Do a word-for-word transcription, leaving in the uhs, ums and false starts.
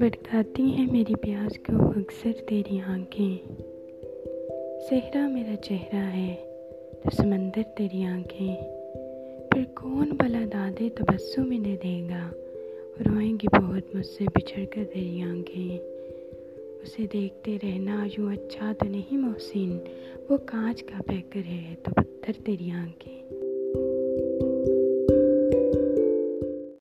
بھڑکاتی ہیں میری پیاس کو اکثر تیری آنکھیں، صحرا میرا چہرہ ہے تو سمندر تیری آنکھیں، پھر کون بھلا دادے تبسم انہیں دے گا، روئیں گی بہت مجھ سے بچھڑ کر تیری آنکھیں، اسے دیکھتے رہنا یوں اچھا تو نہیں محسن، وہ کانچ کا پیکر ہے تو پتھر تیری آنکھیں۔